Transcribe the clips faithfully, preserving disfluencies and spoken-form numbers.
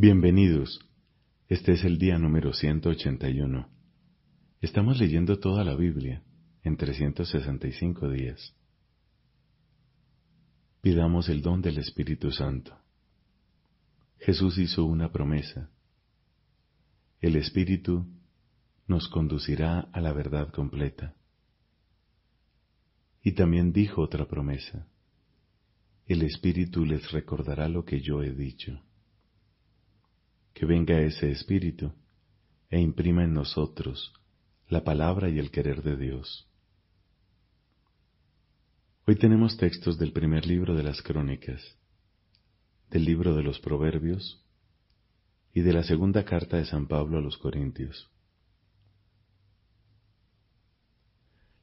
Bienvenidos. Este es el día número ciento ochenta y uno. Estamos leyendo toda la Biblia en trescientos sesenta y cinco días. Pidamos el don del Espíritu Santo. Jesús hizo una promesa. El Espíritu nos conducirá a la verdad completa. Y también dijo otra promesa. El Espíritu les recordará lo que yo he dicho. Que venga ese Espíritu e imprima en nosotros la palabra y el querer de Dios. Hoy tenemos textos del primer libro de las Crónicas, del libro de los Proverbios y de la segunda carta de San Pablo a los Corintios.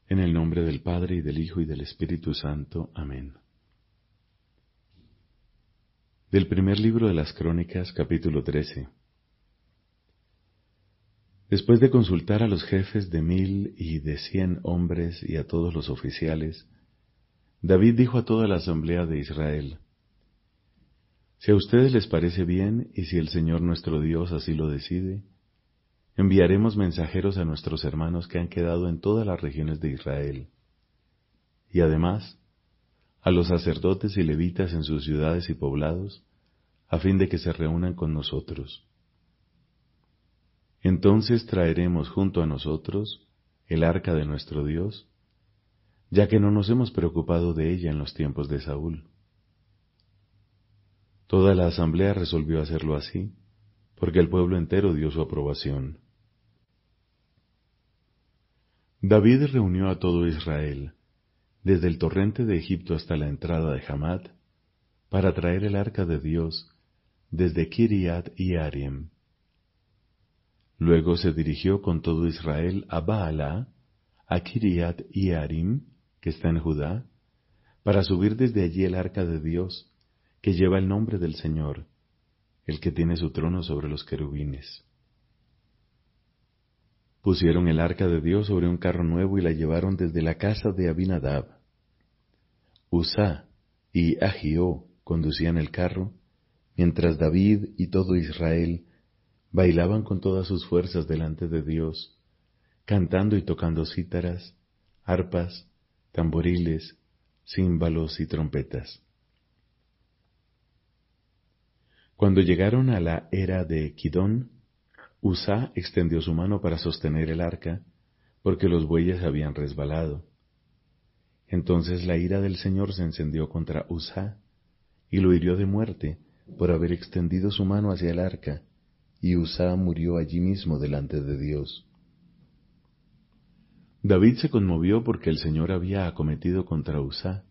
En el nombre del Padre, y del Hijo, y del Espíritu Santo. Amén. Del primer libro de las Crónicas, capítulo trece. Después de consultar a los jefes de mil y de cien hombres y a todos los oficiales, David dijo a toda la asamblea de Israel: Si a ustedes les parece bien, y si el Señor nuestro Dios así lo decide, enviaremos mensajeros a nuestros hermanos que han quedado en todas las regiones de Israel, y además a los sacerdotes y levitas en sus ciudades y poblados, a fin de que se reúnan con nosotros. Entonces traeremos junto a nosotros el arca de nuestro Dios, ya que no nos hemos preocupado de ella en los tiempos de Saúl. Toda la asamblea resolvió hacerlo así, porque el pueblo entero dio su aprobación. David reunió a todo Israel, desde el torrente de Egipto hasta la entrada de Hamat, para traer el arca de Dios desde Kiriat Yairim. Luego se dirigió con todo Israel a Baala, a Kiriat Yairim, que está en Judá, para subir desde allí el arca de Dios, que lleva el nombre del Señor, el que tiene su trono sobre los querubines. Pusieron el arca de Dios sobre un carro nuevo y la llevaron desde la casa de Abinadab. Uzá y Ahio conducían el carro, mientras David y todo Israel bailaban con todas sus fuerzas delante de Dios, cantando y tocando cítaras, arpas, tamboriles, címbalos y trompetas. Cuando llegaron a la era de Kidón, Uzá extendió su mano para sostener el arca, porque los bueyes habían resbalado. Entonces la ira del Señor se encendió contra Uzá, y lo hirió de muerte por haber extendido su mano hacia el arca, y Uzá murió allí mismo delante de Dios. David se conmovió porque el Señor había acometido contra Uzá,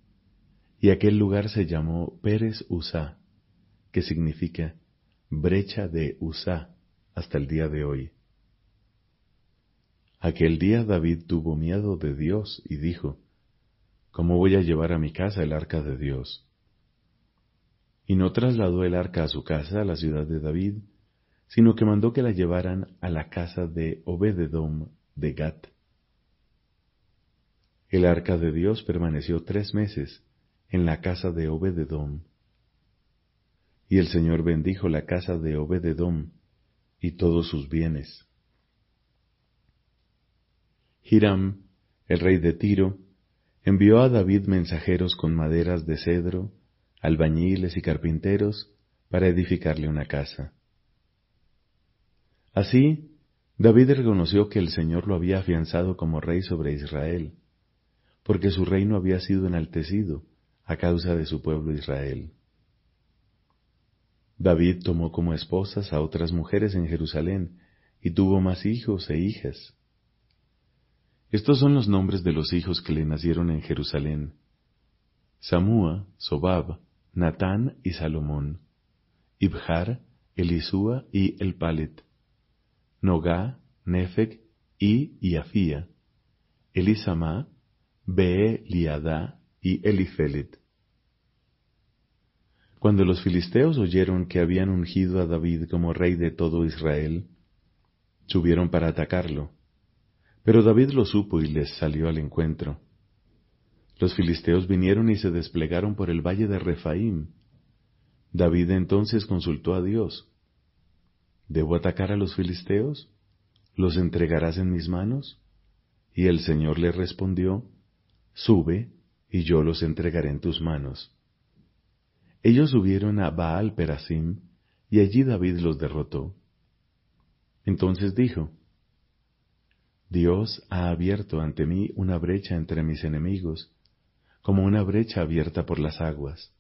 y aquel lugar se llamó Pérez-Usá, que significa brecha de Uzá, hasta el día de hoy. Aquel día David tuvo miedo de Dios y dijo: ¿Cómo voy a llevar a mi casa el arca de Dios? Y no trasladó el arca a su casa, a la ciudad de David, sino que mandó que la llevaran a la casa de Obededom de Gat. El arca de Dios permaneció tres meses en la casa de Obededom. Y el Señor bendijo la casa de Obededom y todos sus bienes. Hiram, el rey de Tiro, envió a David mensajeros con maderas de cedro, albañiles y carpinteros para edificarle una casa. Así, David reconoció que el Señor lo había afianzado como rey sobre Israel, porque su reino había sido enaltecido a causa de su pueblo Israel. David tomó como esposas a otras mujeres en Jerusalén, y tuvo más hijos e hijas. Estos son los nombres de los hijos que le nacieron en Jerusalén: Samúa, Sobab, Natán y Salomón, Ibjar, Elisúa y Elpalet, Nogá, Nefec y Iafía, Elisamá, Beeliadá y Elifelet. Cuando los filisteos oyeron que habían ungido a David como rey de todo Israel, subieron para atacarlo. Pero David lo supo y les salió al encuentro. Los filisteos vinieron y se desplegaron por el valle de Refaim. David entonces consultó a Dios, ¿Debo atacar a los filisteos? ¿Los entregarás en mis manos? Y el Señor le respondió, sube, y yo los entregaré en tus manos. Ellos subieron a Baal-Perazim, y allí David los derrotó. Entonces dijo, Dios ha abierto ante mí una brecha entre mis enemigos, como una brecha abierta por las aguas.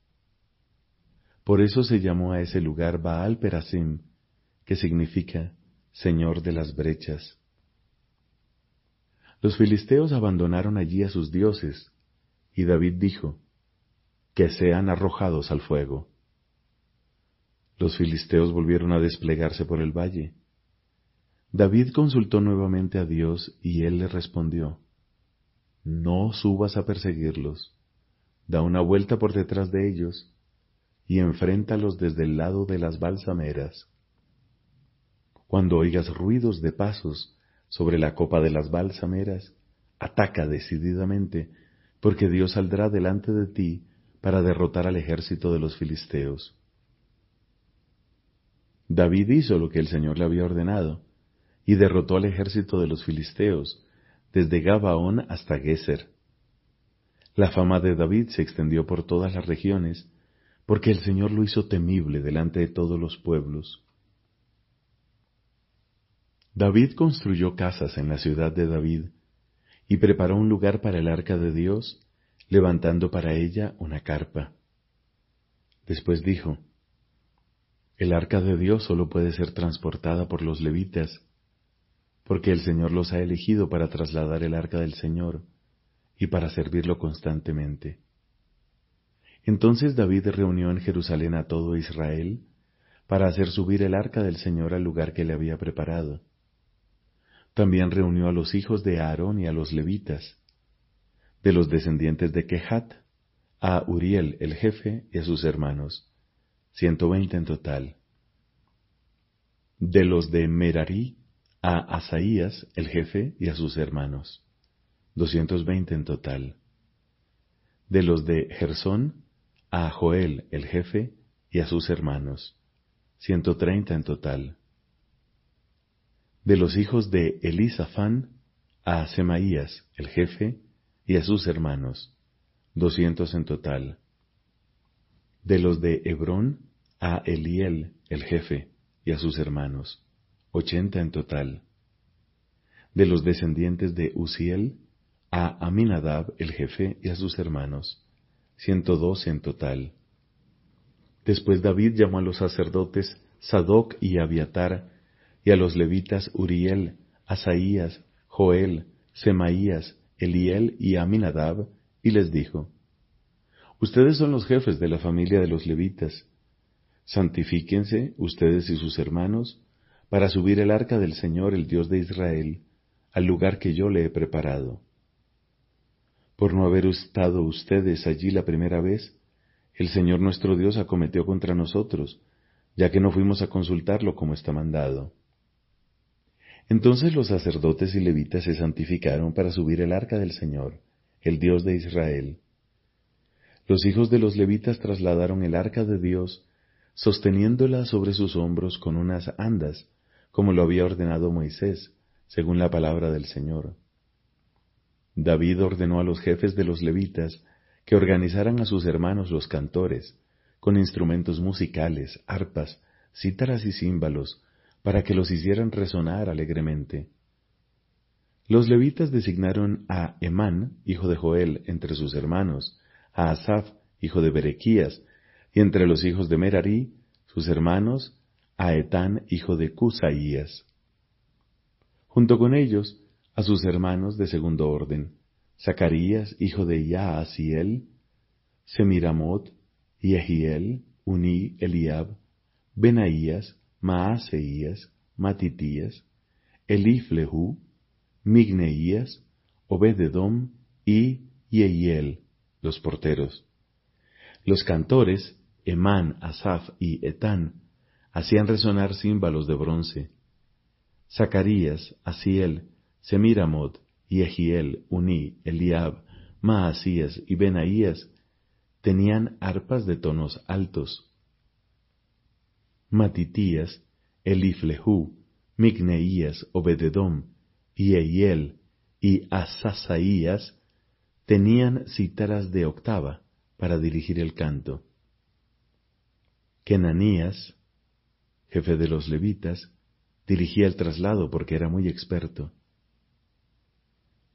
Por eso se llamó a ese lugar Baal-Perazim, que significa Señor de las brechas. Los filisteos abandonaron allí a sus dioses, y David dijo, que sean arrojados al fuego. Los filisteos volvieron a desplegarse por el valle. David consultó nuevamente a Dios, y él le respondió, no subas a perseguirlos, da una vuelta por detrás de ellos, y enfréntalos desde el lado de las balsameras. Cuando oigas ruidos de pasos sobre la copa de las balsameras, ataca decididamente, porque Dios saldrá delante de ti para derrotar al ejército de los filisteos. David hizo lo que el Señor le había ordenado, y derrotó al ejército de los filisteos, desde Gabaón hasta Géser. La fama de David se extendió por todas las regiones, porque el Señor lo hizo temible delante de todos los pueblos. David construyó casas en la ciudad de David, y preparó un lugar para el arca de Dios, levantando para ella una carpa. Después dijo, el arca de Dios solo puede ser transportada por los levitas, porque el Señor los ha elegido para trasladar el arca del Señor, y para servirlo constantemente. Entonces David reunió en Jerusalén a todo Israel, para hacer subir el arca del Señor al lugar que le había preparado. También reunió a los hijos de Aarón y a los levitas, de los descendientes de Kehat, a Uriel el jefe y a sus hermanos, ciento veinte en total, de los de Merari, a Asaías el jefe y a sus hermanos, doscientos veinte en total, de los de Gersón, a Joel el jefe y a sus hermanos, ciento treinta en total, de los hijos de Elisafán, a Semaías el jefe y a sus hermanos, doscientos en total, de los de Hebrón, a Eliel el jefe y a sus hermanos, ochenta en total, de los descendientes de Uziel, a Aminadab el jefe y a sus hermanos, ciento doce en total. Después David llamó a los sacerdotes Sadoc y Abiatar, y a los levitas Uriel, Asaías, Joel, Semaías, Eliel y Aminadab, y les dijo, ustedes son los jefes de la familia de los levitas. Santifíquense, ustedes y sus hermanos, para subir el arca del Señor, el Dios de Israel, al lugar que yo le he preparado. Por no haber estado ustedes allí la primera vez, el Señor nuestro Dios acometió contra nosotros, ya que no fuimos a consultarlo como está mandado. Entonces los sacerdotes y levitas se santificaron para subir el arca del Señor, el Dios de Israel. Los hijos de los levitas trasladaron el arca de Dios, sosteniéndola sobre sus hombros con unas andas, como lo había ordenado Moisés, según la palabra del Señor. David ordenó a los jefes de los levitas que organizaran a sus hermanos los cantores, con instrumentos musicales, arpas, cítaras y címbalos, para que los hicieran resonar alegremente. Los levitas designaron a Emán, hijo de Joel, entre sus hermanos, a Asaf, hijo de Berequías, y entre los hijos de Merari, sus hermanos, a Etán, hijo de Cusaías. Junto con ellos, a sus hermanos de segundo orden, Zacarías, hijo de Yaasiel, Semiramot, Yehiel, Uní, Eliab, Benaías, Maaseías, Matitías, Eliflehú, Migneías, Obededom y Yehiel, los porteros. Los cantores, Emán, Asaf y Etán, hacían resonar címbalos de bronce. Zacarías, Asiel, Semiramot, Yehiel, Uní, Eliab, Maasías y Benaías tenían arpas de tonos altos. Matitías, Eliflehú, Migneías, Obededom, Yehiel y Asaías tenían cítaras de octava para dirigir el canto. Kenanías, jefe de los levitas, dirigía el traslado porque era muy experto.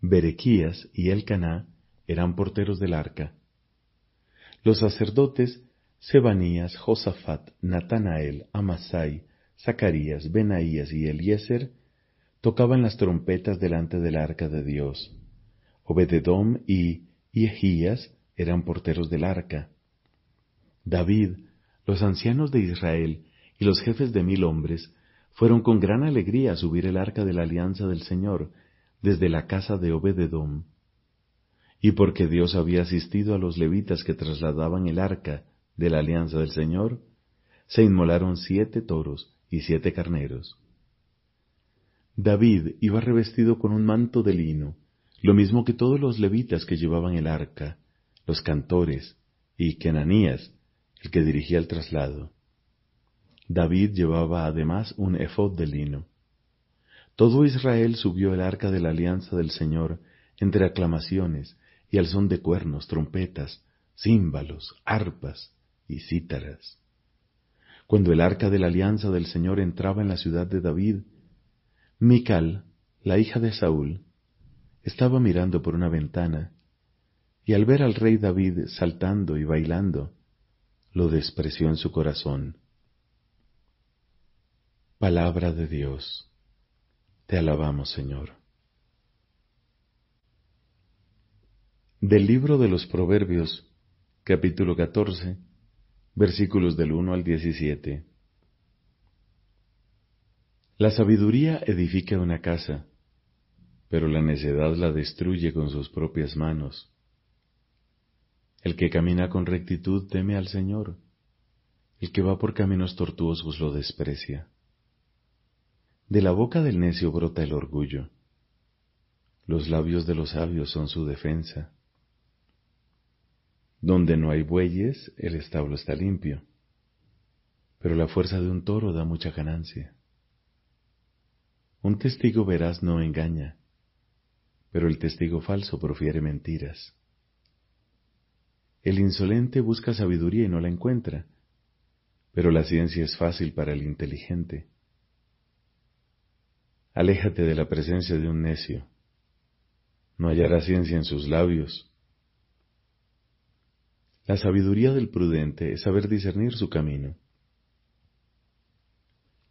Berequías y Elcaná eran porteros del arca. Los sacerdotes Sebanías, Josafat, Natanael, Amasai, Zacarías, Benaías y Eliezer tocaban las trompetas delante del arca de Dios. Obededom y Yejías eran porteros del arca. David, los ancianos de Israel y los jefes de mil hombres fueron con gran alegría a subir el arca de la alianza del Señor desde la casa de Obededom. Y porque Dios había asistido a los levitas que trasladaban el arca de la alianza del Señor, se inmolaron siete toros y siete carneros. David iba revestido con un manto de lino, lo mismo que todos los levitas que llevaban el arca, los cantores y Kenanías, el que dirigía el traslado. David llevaba además un efod de lino. Todo Israel subió el arca de la alianza del Señor entre aclamaciones y al son de cuernos, trompetas, címbalos, arpas y cítaras. Cuando el arca de la alianza del Señor entraba en la ciudad de David, Mical, la hija de Saúl, estaba mirando por una ventana, y al ver al rey David saltando y bailando, lo despreció en su corazón. Palabra de Dios. Te alabamos, Señor. Del libro de los Proverbios, capítulo catorce, versículos del uno al diecisiete. La sabiduría edifica una casa, pero la necedad la destruye con sus propias manos. El que camina con rectitud teme al Señor, el que va por caminos tortuosos lo desprecia. De la boca del necio brota el orgullo, los labios de los sabios son su defensa. Donde no hay bueyes, el establo está limpio, pero la fuerza de un toro da mucha ganancia. Un testigo veraz no engaña, pero el testigo falso profiere mentiras. El insolente busca sabiduría y no la encuentra, pero la ciencia es fácil para el inteligente. Aléjate de la presencia de un necio, no hallará ciencia en sus labios. La sabiduría del prudente es saber discernir su camino.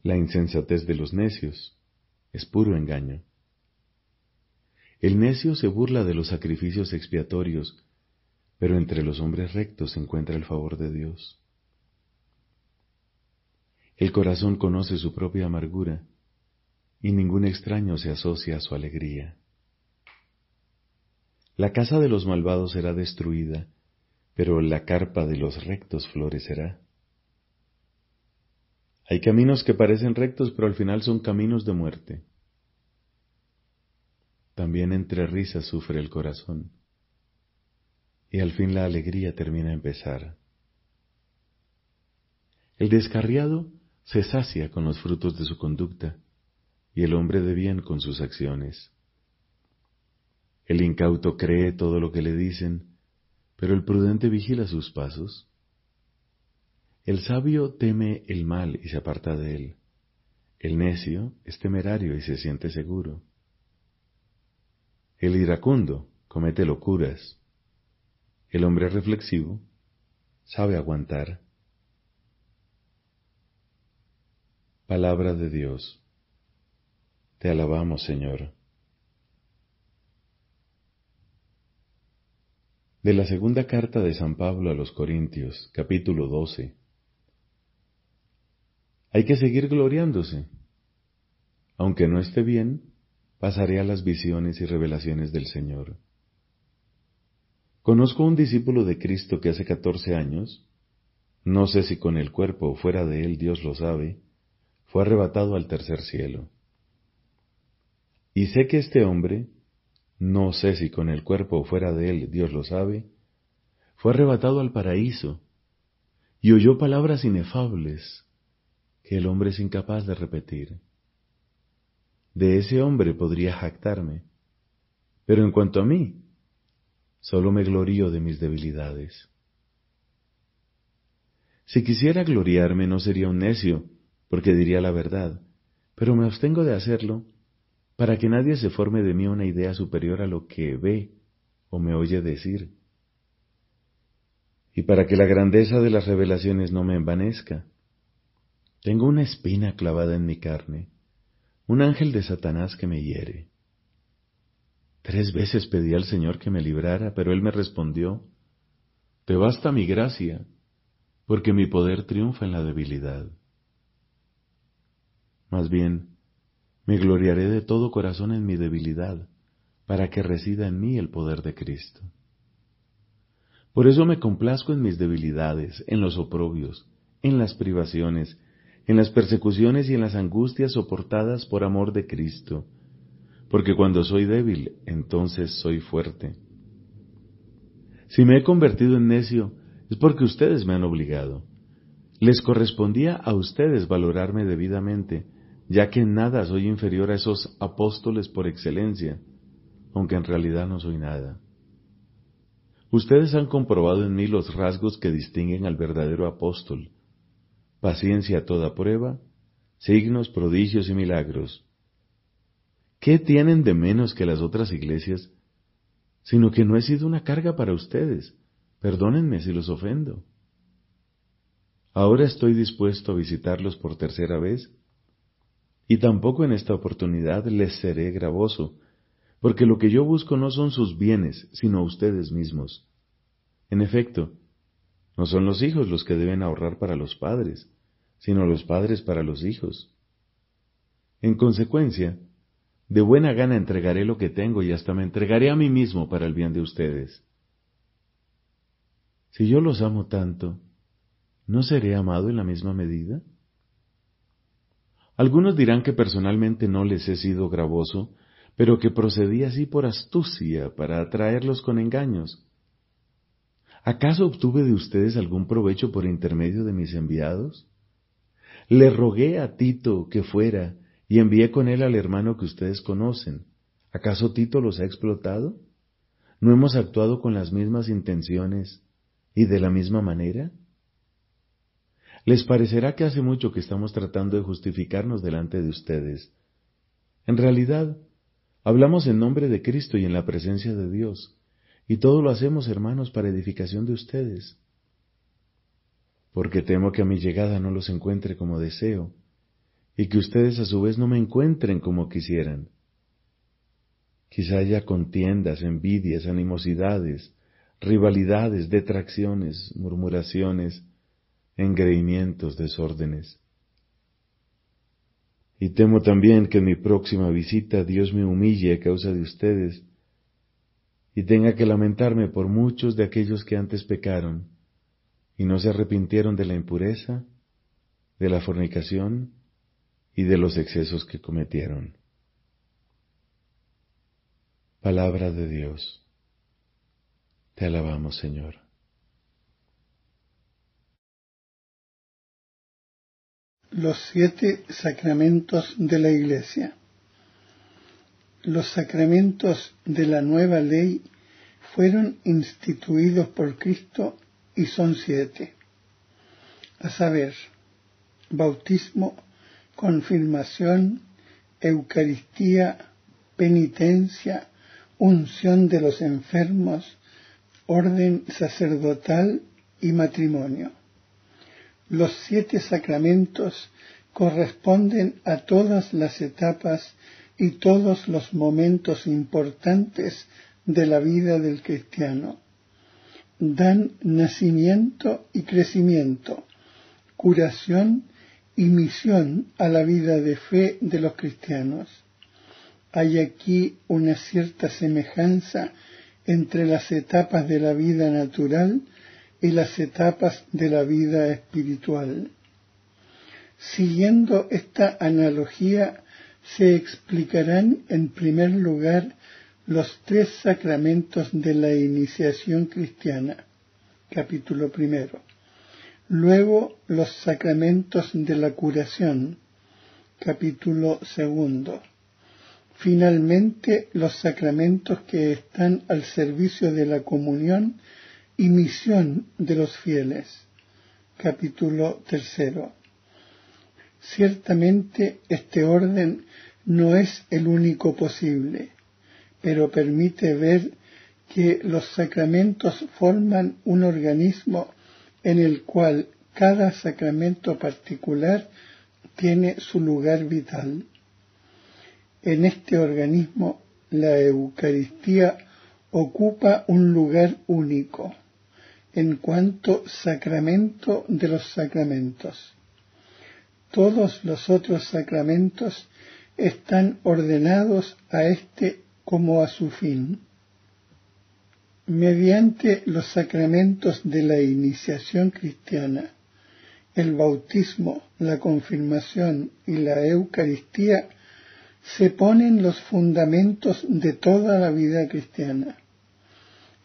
La insensatez de los necios es puro engaño. El necio se burla de los sacrificios expiatorios, pero entre los hombres rectos se encuentra el favor de Dios. El corazón conoce su propia amargura, y ningún extraño se asocia a su alegría. La casa de los malvados será destruida, pero la carpa de los rectos florecerá. Hay caminos que parecen rectos, pero al final son caminos de muerte. También entre risas sufre el corazón, y al fin la alegría termina en pesar. El descarriado se sacia con los frutos de su conducta, y el hombre de bien con sus acciones. El incauto cree todo lo que le dicen, pero el prudente vigila sus pasos. El sabio teme el mal y se aparta de él. El necio es temerario y se siente seguro. El iracundo comete locuras. El hombre reflexivo sabe aguantar. Palabra de Dios. Te alabamos, Señor. De la segunda carta de San Pablo a los Corintios, capítulo doce. Hay que seguir gloriándose. Aunque no esté bien, pasaré a las visiones y revelaciones del Señor. Conozco un discípulo de Cristo que hace catorce años, no sé si con el cuerpo o fuera de él, Dios lo sabe, fue arrebatado al tercer cielo. Y sé que este hombre... No sé si con el cuerpo o fuera de él, Dios lo sabe, fue arrebatado al paraíso, y oyó palabras inefables, que el hombre es incapaz de repetir. De ese hombre podría jactarme, pero en cuanto a mí, solo me glorío de mis debilidades. Si quisiera gloriarme no sería un necio, porque diría la verdad, pero me abstengo de hacerlo para que nadie se forme de mí una idea superior a lo que ve o me oye decir, y para que la grandeza de las revelaciones no me envanezca. Tengo una espina clavada en mi carne, un ángel de Satanás que me hiere. Tres veces pedí al Señor que me librara, pero Él me respondió, «Te basta mi gracia, porque mi poder triunfa en la debilidad». Más bien, me gloriaré de todo corazón en mi debilidad, para que resida en mí el poder de Cristo. Por eso me complazco en mis debilidades, en los oprobios, en las privaciones, en las persecuciones y en las angustias soportadas por amor de Cristo, porque cuando soy débil, entonces soy fuerte. Si me he convertido en necio, es porque ustedes me han obligado. Les correspondía a ustedes valorarme debidamente, ya que en nada soy inferior a esos apóstoles por excelencia, aunque en realidad no soy nada. Ustedes han comprobado en mí los rasgos que distinguen al verdadero apóstol: paciencia a toda prueba, signos, prodigios y milagros. ¿Qué tienen de menos que las otras iglesias, sino que no he sido una carga para ustedes? Perdónenme si los ofendo. Ahora estoy dispuesto a visitarlos por tercera vez, y tampoco en esta oportunidad les seré gravoso, porque lo que yo busco no son sus bienes, sino ustedes mismos. En efecto, no son los hijos los que deben ahorrar para los padres, sino los padres para los hijos. En consecuencia, de buena gana entregaré lo que tengo y hasta me entregaré a mí mismo para el bien de ustedes. Si yo los amo tanto, ¿no seré amado en la misma medida? Algunos dirán que personalmente no les he sido gravoso, pero que procedía así por astucia para atraerlos con engaños. ¿Acaso obtuve de ustedes algún provecho por intermedio de mis enviados? Le rogué a Tito que fuera y envié con él al hermano que ustedes conocen. ¿Acaso Tito los ha explotado? ¿No hemos actuado con las mismas intenciones y de la misma manera? Les parecerá que hace mucho que estamos tratando de justificarnos delante de ustedes. En realidad, hablamos en nombre de Cristo y en la presencia de Dios, y todo lo hacemos, hermanos, para edificación de ustedes. Porque temo que a mi llegada no los encuentre como deseo, y que ustedes a su vez no me encuentren como quisieran. Quizá haya contiendas, envidias, animosidades, rivalidades, detracciones, murmuraciones, engreimientos, desórdenes. Y temo también que en mi próxima visita Dios me humille a causa de ustedes y tenga que lamentarme por muchos de aquellos que antes pecaron y no se arrepintieron de la impureza, de la fornicación y de los excesos que cometieron. Palabra de Dios. Te alabamos, Señor. Los siete sacramentos de la Iglesia. Los sacramentos de la nueva ley fueron instituidos por Cristo y son siete, a saber, bautismo, confirmación, eucaristía, penitencia, unción de los enfermos, orden sacerdotal y matrimonio. Los siete sacramentos corresponden a todas las etapas y todos los momentos importantes de la vida del cristiano. Dan nacimiento y crecimiento, curación y misión a la vida de fe de los cristianos. Hay aquí una cierta semejanza entre las etapas de la vida natural y las etapas de la vida espiritual. Siguiendo esta analogía, se explicarán en primer lugar los tres sacramentos de la iniciación cristiana, capítulo primero, Luego los sacramentos de la curación, capítulo segundo. Finalmente los sacramentos que están al servicio de la comunión y misión de los fieles, capítulo tercero. Ciertamente este orden no es el único posible, pero permite ver que los sacramentos forman un organismo en el cual cada sacramento particular tiene su lugar vital. En este organismo, la Eucaristía ocupa un lugar único, en cuanto sacramento de los sacramentos. Todos los otros sacramentos están ordenados a este como a su fin. Mediante los sacramentos de la iniciación cristiana, el bautismo, la confirmación y la Eucaristía, se ponen los fundamentos de toda la vida cristiana.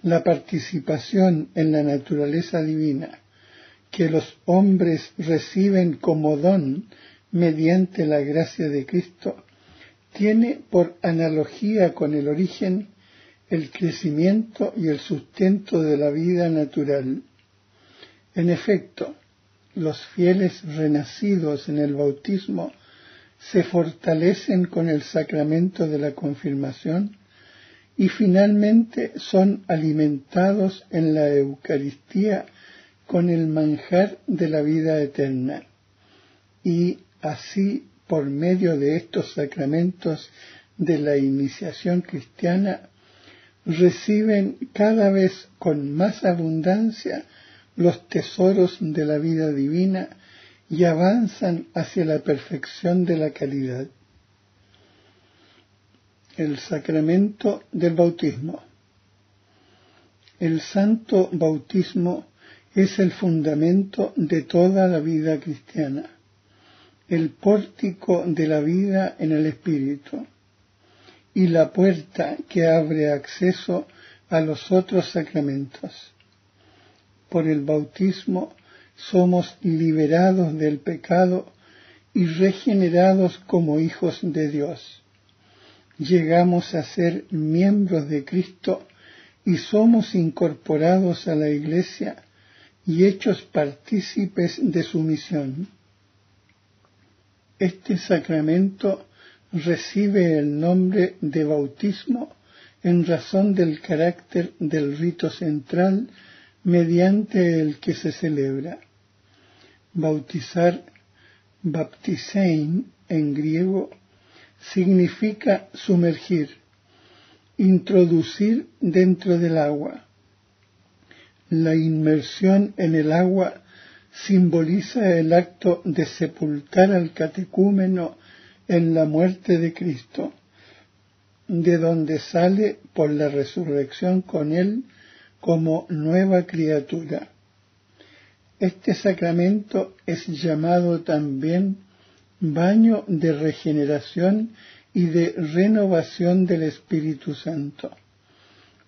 La participación en la naturaleza divina, que los hombres reciben como don mediante la gracia de Cristo, tiene por analogía con el origen el crecimiento y el sustento de la vida natural. En efecto, los fieles renacidos en el bautismo se fortalecen con el sacramento de la confirmación y finalmente son alimentados en la Eucaristía con el manjar de la vida eterna. Y así, por medio de estos sacramentos de la iniciación cristiana, reciben cada vez con más abundancia los tesoros de la vida divina y avanzan hacia la perfección de la caridad. El sacramento del bautismo. El santo bautismo es el fundamento de toda la vida cristiana, el pórtico de la vida en el Espíritu y la puerta que abre acceso a los otros sacramentos. Por el bautismo somos liberados del pecado y regenerados como hijos de Dios. Llegamos a ser miembros de Cristo y somos incorporados a la Iglesia y hechos partícipes de su misión. Este sacramento recibe el nombre de bautismo en razón del carácter del rito central mediante el que se celebra. Bautizar, baptisein en griego, significa sumergir, introducir dentro del agua. La inmersión en el agua simboliza el acto de sepultar al catecúmeno en la muerte de Cristo, de donde sale por la resurrección con Él como nueva criatura. Este sacramento es llamado también baño de regeneración y de renovación del Espíritu Santo,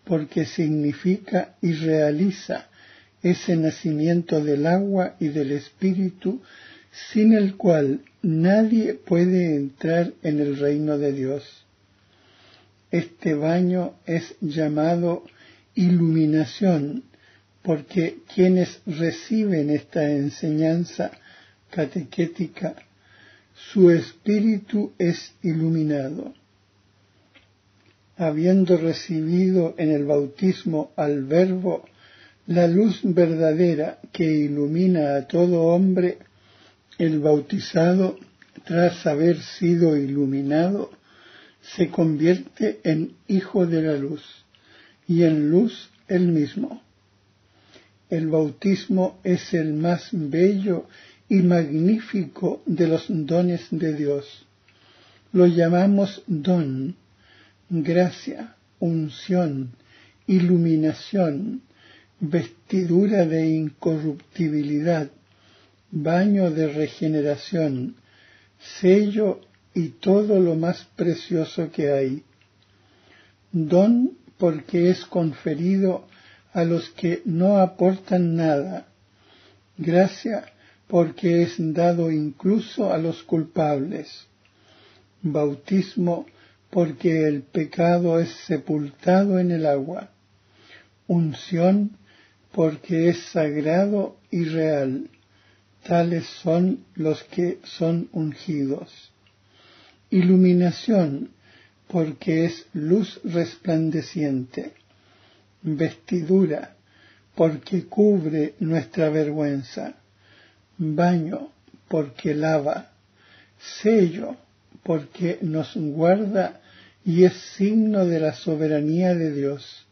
porque significa y realiza ese nacimiento del agua y del Espíritu, sin el cual nadie puede entrar en el reino de Dios. Este baño es llamado iluminación, porque quienes reciben esta enseñanza catequética, su espíritu es iluminado. Habiendo recibido en el bautismo al Verbo, la luz verdadera que ilumina a todo hombre, el bautizado, tras haber sido iluminado, se convierte en hijo de la luz, y en luz él mismo. El bautismo es el más bello y magnífico de los dones de Dios. Lo llamamos don, gracia, unción, iluminación, vestidura de incorruptibilidad, baño de regeneración, sello y todo lo más precioso que hay. Don porque es conferido a los que no aportan nada, gracia porque es dado incluso a los culpables. Bautismo porque el pecado es sepultado en el agua. Unción porque es sagrado y real. Tales son los que son ungidos. Iluminación porque es luz resplandeciente. Vestidura porque cubre nuestra vergüenza. Baño porque lava. Sello porque nos guarda y es signo de la soberanía de Dios.